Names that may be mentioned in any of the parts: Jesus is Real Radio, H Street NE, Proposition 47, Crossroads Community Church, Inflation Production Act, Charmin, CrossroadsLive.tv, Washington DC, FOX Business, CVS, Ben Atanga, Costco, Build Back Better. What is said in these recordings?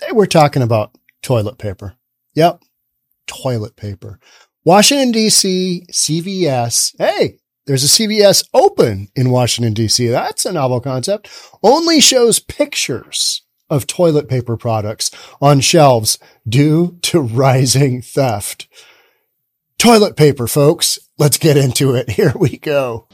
Today we're talking about toilet paper. Yep, toilet paper. Washington DC, CVS. Hey, there's a CVS open in Washington DC. That's a novel concept. Only shows pictures of toilet paper products on shelves due to rising theft. Toilet paper, folks. Let's get into it. Here we go.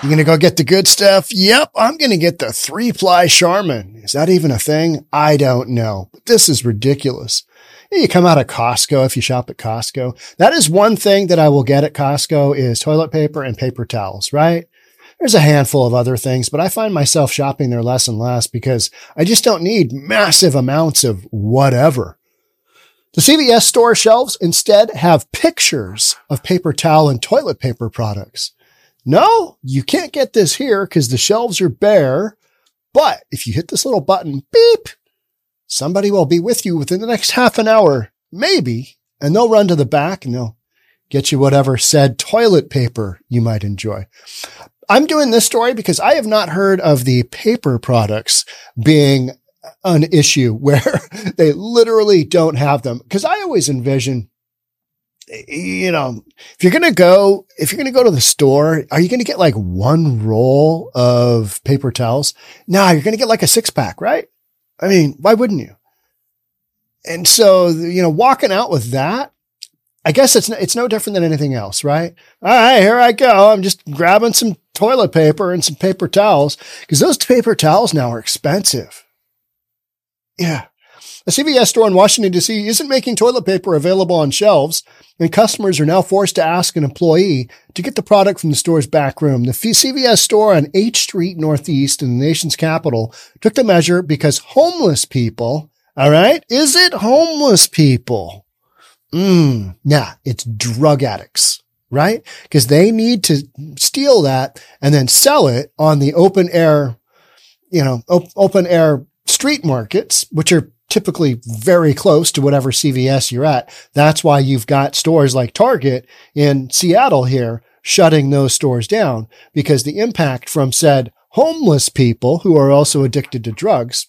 You going to go get the good stuff? Yep, I'm going to get the 3-ply Charmin. Is that even a thing? I don't know. But this is ridiculous. You come out of Costco if you shop at Costco. That is one thing that I will get at Costco is toilet paper and paper towels, right? There's a handful of other things, but I find myself shopping there less and less because I just don't need massive amounts of whatever. The CVS store shelves instead have pictures of paper towel and toilet paper products. No, you can't get this here because the shelves are bare. But if you hit this little button, beep, somebody will be with you within the next half an hour, maybe, and they'll run to the back and they'll get you whatever said toilet paper you might enjoy. I'm doing this story because I have not heard of the paper products being an issue where they literally don't have them. Because I always envision, you know, if you're going to go to the store, are you going to get like one roll of paper towels? No, you're going to get like a 6-pack, right? I mean, why wouldn't you? And so, you know, walking out with that, I guess it's no different than anything else, right? All right, here I go. I'm just grabbing some toilet paper and some paper towels because those paper towels now are expensive. Yeah. A CVS store in Washington, D.C. isn't making toilet paper available on shelves, and customers are now forced to ask an employee to get the product from the store's back room. The CVS store on H Street Northeast in the nation's capital took the measure because homeless people, all right, is it homeless people? Nah, it's drug addicts, right? Because they need to steal that and then sell it on the open air street markets, which are typically very close to whatever CVS you're at. That's why you've got stores like Target in Seattle here shutting those stores down, because the impact from said homeless people who are also addicted to drugs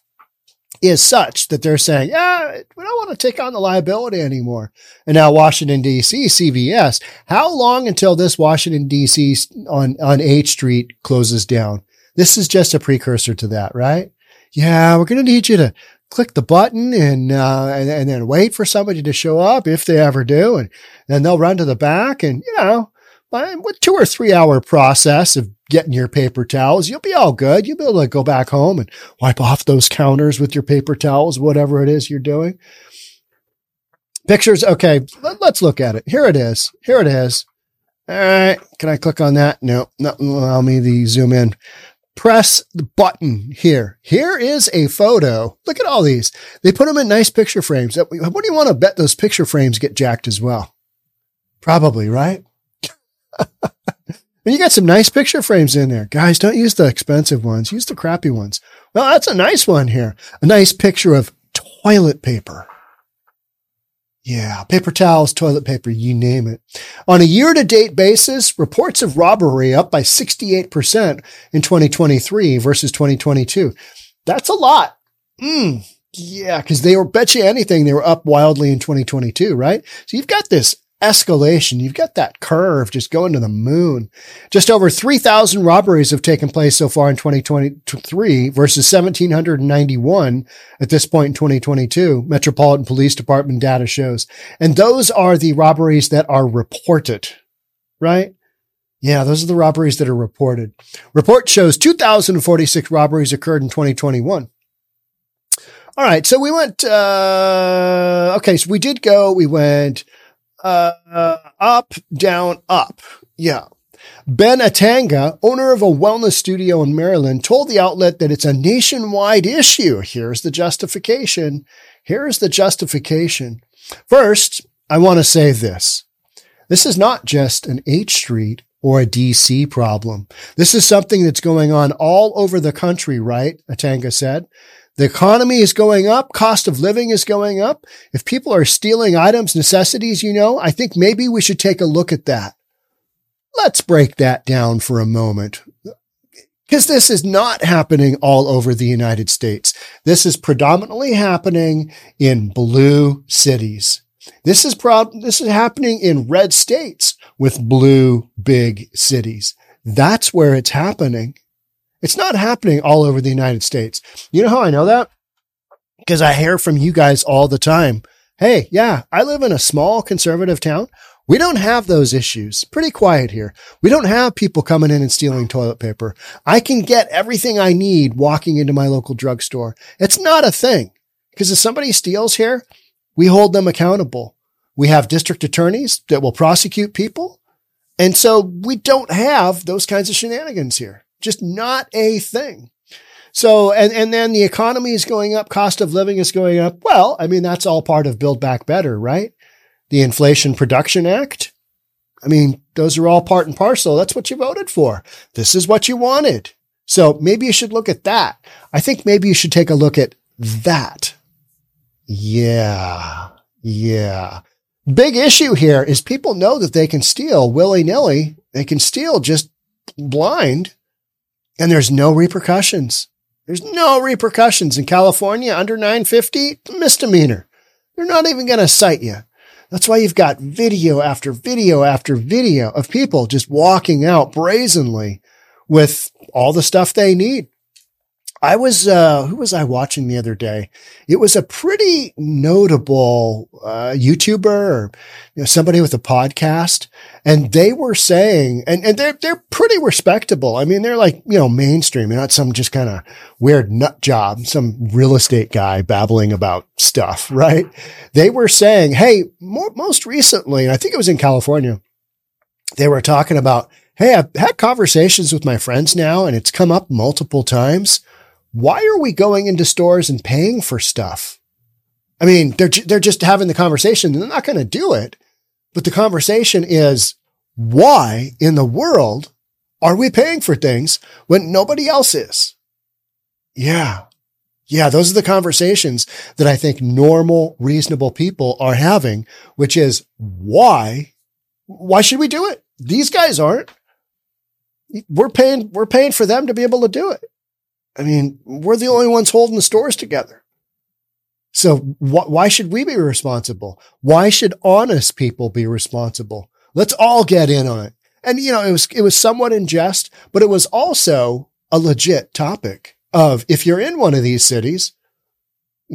is such that they're saying, yeah, we don't want to take on the liability anymore. And now Washington, D.C., CVS, how long until this Washington, D.C. on H Street closes down? This is just a precursor to that, right? Yeah, we're going to need you to click the button and then wait for somebody to show up if they ever do. And then they'll run to the back and, you know, by a 2 or 3 hour process of getting your paper towels, you'll be all good. You'll be able to go back home and wipe off those counters with your paper towels, whatever it is you're doing. Pictures. Okay. Let's look at it. Here it is. All right. Can I click on that? No, not allow me the zoom in. Press the button here. Here is a photo. Look at all these. They put them in nice picture frames. What do you want to bet those picture frames get jacked as well? Probably, right? And you got some nice picture frames in there. Guys, don't use the expensive ones. Use the crappy ones. Well, that's a nice one here. A nice picture of toilet paper. Yeah, paper towels, toilet paper, you name it. On a year-to-date basis, reports of robbery up by 68% in 2023 versus 2022. That's a lot. Yeah, because they were, bet you anything, they were up wildly in 2022, right? So you've got this escalation. You've got that curve just going to the moon. Just over 3,000 robberies have taken place so far in 2023 versus 1,791 at this point in 2022, Metropolitan Police Department data shows. And those are the robberies that are reported, right? Yeah, those are the robberies that are reported. Report shows 2,046 robberies occurred in 2021. All right, so we went, up, down, up. Yeah. Ben Atanga, owner of a wellness studio in Maryland, told the outlet that it's a nationwide issue. Here's the justification. First, I want to say this. This is not just an H Street or a DC problem. This is something that's going on all over the country, right? Atanga said. The economy is going up. Cost of living is going up. If people are stealing items, necessities, you know, I think maybe we should take a look at that. Let's break that down for a moment. because this is not happening all over the United States. This is predominantly happening in blue cities. This is happening in red states with blue big cities. That's where it's happening. It's not happening all over the United States. You know how I know that? Because I hear from you guys all the time. Hey, yeah, I live in a small conservative town. We don't have those issues. Pretty quiet here. We don't have people coming in and stealing toilet paper. I can get everything I need walking into my local drugstore. It's not a thing. Because if somebody steals here, we hold them accountable. We have district attorneys that will prosecute people. And so we don't have those kinds of shenanigans here. Just not a thing. So, and then the economy is going up. Cost of living is going up. Well, I mean, that's all part of Build Back Better, right? The Inflation Production Act. I mean, those are all part and parcel. That's what you voted for. This is what you wanted. So maybe you should look at that. I think maybe you should take a look at that. Yeah. Big issue here is people know that they can steal willy-nilly. They can steal just blind, and there's no repercussions. There's no repercussions in California. Under 950, misdemeanor. They're not even going to cite you. That's why you've got video after video after video of people just walking out brazenly with all the stuff they need. I was, who was I watching the other day? It was a pretty notable, YouTuber or, you know, somebody with a podcast. And they were saying, and they're pretty respectable. I mean, they're like, you know, mainstream. They're not some just kind of weird nut job, some real estate guy babbling about stuff, right? They were saying, hey, most recently, and I think it was in California, they were talking about, hey, I've had conversations with my friends now and it's come up multiple times. Why are we going into stores and paying for stuff? I mean, they're just having the conversation. They're not going to do it. But the conversation is, why in the world are we paying for things when nobody else is? Yeah. Those are the conversations that I think normal, reasonable people are having, which is why should we do it? These guys aren't. We're paying for them to be able to do it. I mean, we're the only ones holding the stores together. So why should we be responsible? Why should honest people be responsible? Let's all get in on it. And, you know, it was somewhat in jest, but it was also a legit topic of, if you're in one of these cities,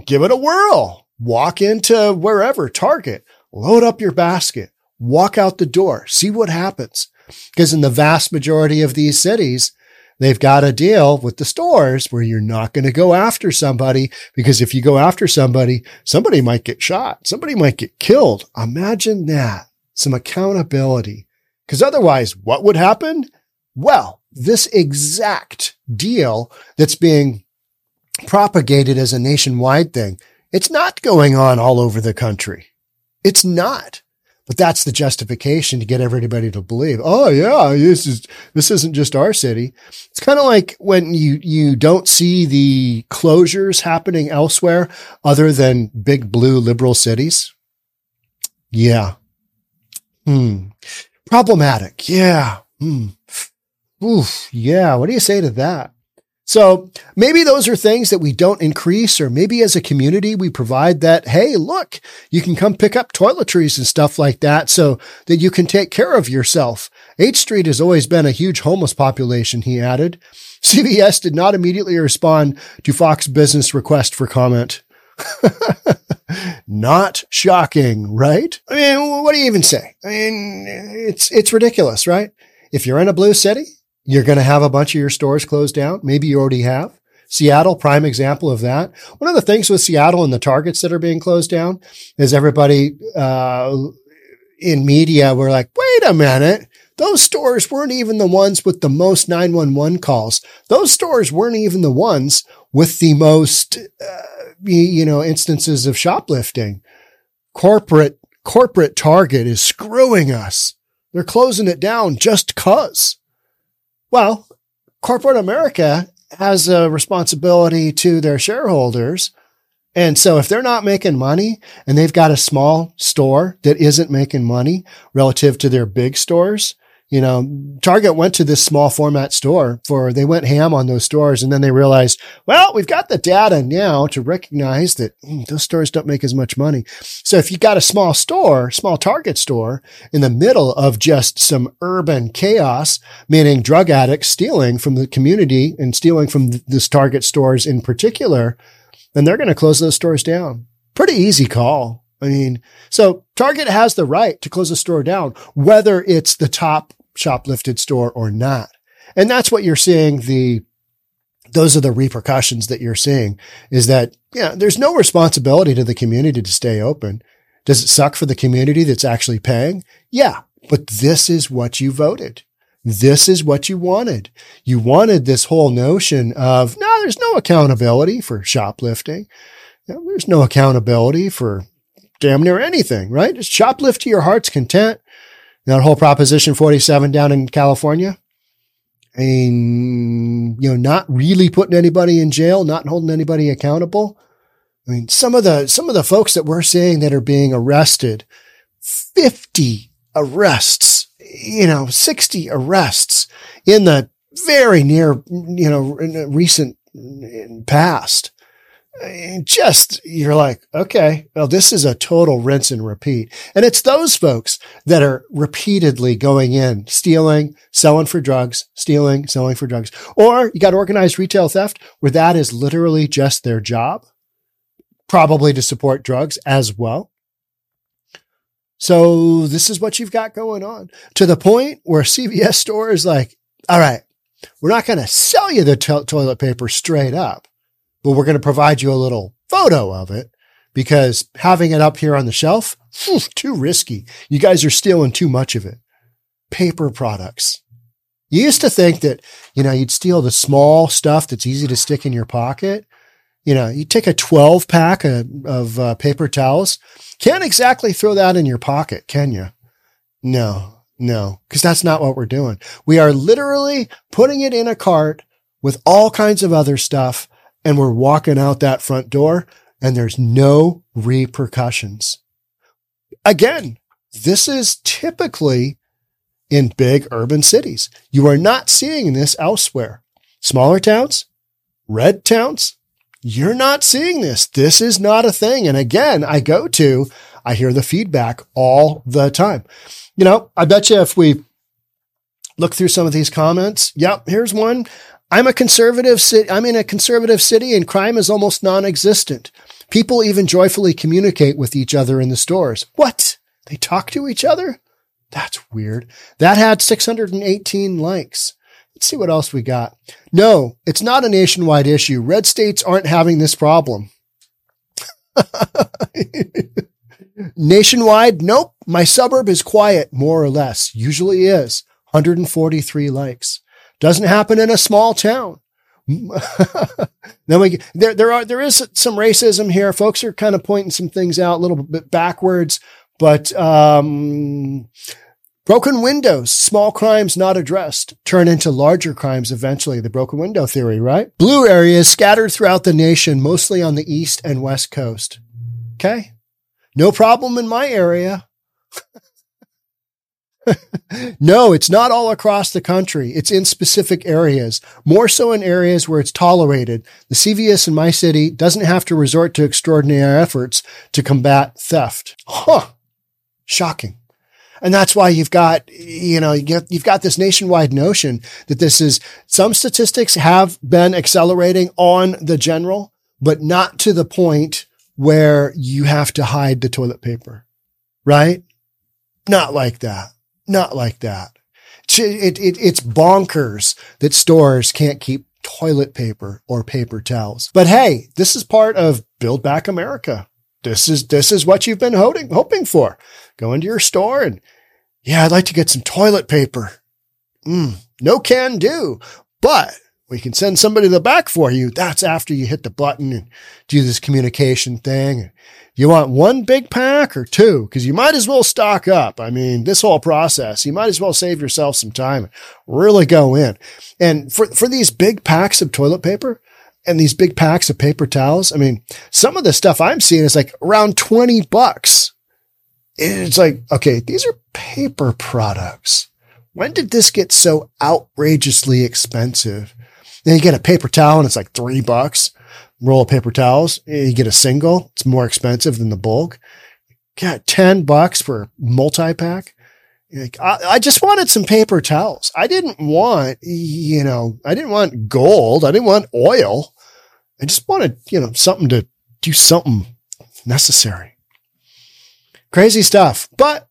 give it a whirl. Walk into wherever, Target, load up your basket, walk out the door, see what happens. Because in the vast majority of these cities, they've got a deal with the stores where you're not going to go after somebody, because if you go after somebody, somebody might get shot. Somebody might get killed. Imagine that. Some accountability. Because otherwise, what would happen? Well, this exact deal that's being propagated as a nationwide thing, it's not going on all over the country. It's not. But that's the justification to get everybody to believe, oh yeah, this isn't just our city. It's kind of like when you don't see the closures happening elsewhere other than big blue liberal cities. Yeah. Problematic. Yeah. Oof. Yeah. What do you say to that? So maybe those are things that we don't increase, or maybe as a community, we provide that, hey, look, you can come pick up toiletries and stuff like that so that you can take care of yourself. H Street has always been a huge homeless population, he added. CVS did not immediately respond to Fox Business request for comment. Not shocking, right? I mean, what do you even say? I mean, it's ridiculous, right? If you're in a blue city, you're going to have a bunch of your stores closed down. Maybe you already have. Seattle, prime example of that. One of the things with Seattle and the Targets that are being closed down is everybody in media were like, wait a minute. Those stores weren't even the ones with the most 911 calls. Those stores weren't even the ones with the most, instances of shoplifting. Corporate Target is screwing us. They're closing it down just 'cause. Well, corporate America has a responsibility to their shareholders. And so if they're not making money and they've got a small store that isn't making money relative to their big stores, You know, Target went to this small format store they went ham on those stores. And then they realized, well, we've got the data now to recognize that those stores don't make as much money. So if you got a small store, small Target store in the middle of just some urban chaos, meaning drug addicts stealing from the community and stealing from this Target stores in particular, then they're going to close those stores down. Pretty easy call. I mean, so Target has the right to close a store down, whether it's the top shoplifted store or not. And that's what you're seeing. Those are the repercussions that you're seeing is that, yeah, there's no responsibility to the community to stay open. Does it suck for the community that's actually paying? Yeah, but this is what you voted. This is what you wanted. You wanted this whole notion of, no, there's no accountability for shoplifting. No, there's no accountability for damn near anything, right? Just shoplift to your heart's content. That whole Proposition 47 down in California, and not really putting anybody in jail, not holding anybody accountable. I mean, some of the folks that we're seeing that are being arrested, 50 arrests, 60 arrests in the very near, in the recent past. You're like, okay, well, this is a total rinse and repeat. And it's those folks that are repeatedly going in, stealing, selling for drugs, stealing, selling for drugs. Or you got organized retail theft where that is literally just their job, probably to support drugs as well. So this is what you've got going on, to the point where CVS store is like, all right, we're not going to sell you the toilet paper straight up, but we're going to provide you a little photo of it, because having it up here on the shelf, too risky. You guys are stealing too much of it. Paper products. You used to think that, you'd steal the small stuff that's easy to stick in your pocket. You take a 12 pack of paper towels. Can't exactly throw that in your pocket, can you? No, because that's not what we're doing. We are literally putting it in a cart with all kinds of other stuff, and we're walking out that front door, and there's no repercussions. Again, this is typically in big urban cities. You are not seeing this elsewhere. Smaller towns, red towns, you're not seeing this. This is not a thing. And again, I hear the feedback all the time. I bet you if we look through some of these comments, yep, here's one. I'm in a conservative city and crime is almost non-existent. People even joyfully communicate with each other in the stores. What? They talk to each other? That's weird. That had 618 likes. Let's see what else we got. No, it's not a nationwide issue. Red states aren't having this problem. Nationwide? Nope. My suburb is quiet, more or less. Usually is. 143 likes. Doesn't happen in a small town. Then there is some racism here. Folks are kind of pointing some things out a little bit backwards, but broken windows, small crimes not addressed, turn into larger crimes eventually. The broken window theory, right? Blue areas scattered throughout the nation, mostly on the East and West Coast. Okay. No problem in my area. No, it's not all across the country. It's in specific areas, more so in areas where it's tolerated. The CVS in my city doesn't have to resort to extraordinary efforts to combat theft. Huh. Shocking. And that's why you've got this nationwide notion that this is, some statistics have been accelerating on the general, but not to the point where you have to hide the toilet paper, right? Not like that. It's bonkers that stores can't keep toilet paper or paper towels. But hey, this is part of Build Back America. This is what you've been hoping for. Go into your store and, yeah, I'd like to get some toilet paper. No can do, but we can send somebody to the back for you. That's after you hit the button and do this communication thing. You want one big pack or two? Because you might as well stock up. I mean, this whole process, you might as well save yourself some time and really go in. And for these big packs of toilet paper and these big packs of paper towels, I mean, some of the stuff I'm seeing is like around $20. It's like, okay, these are paper products. when did this get so outrageously expensive? Then you get a paper towel and it's like $3, roll of paper towels. You get a single, it's more expensive than the bulk. Got $10 for a multi-pack. Like, I just wanted some paper towels. I didn't want, I didn't want gold. I didn't want oil. I just wanted, something to do something necessary. Crazy stuff. But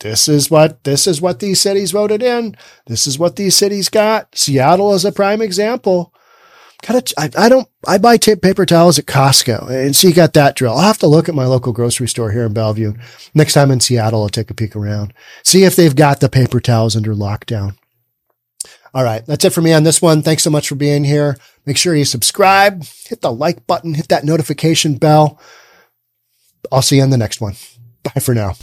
this is what these cities voted in. This is what these cities got. Seattle is a prime example. I buy paper towels at Costco. And so you got that drill. I'll have to look at my local grocery store here in Bellevue. Next time in Seattle, I'll take a peek around, see if they've got the paper towels under lockdown. All right. That's it for me on this one. Thanks so much for being here. Make sure you subscribe, hit the like button, hit that notification bell. I'll see you on the next one. Bye for now.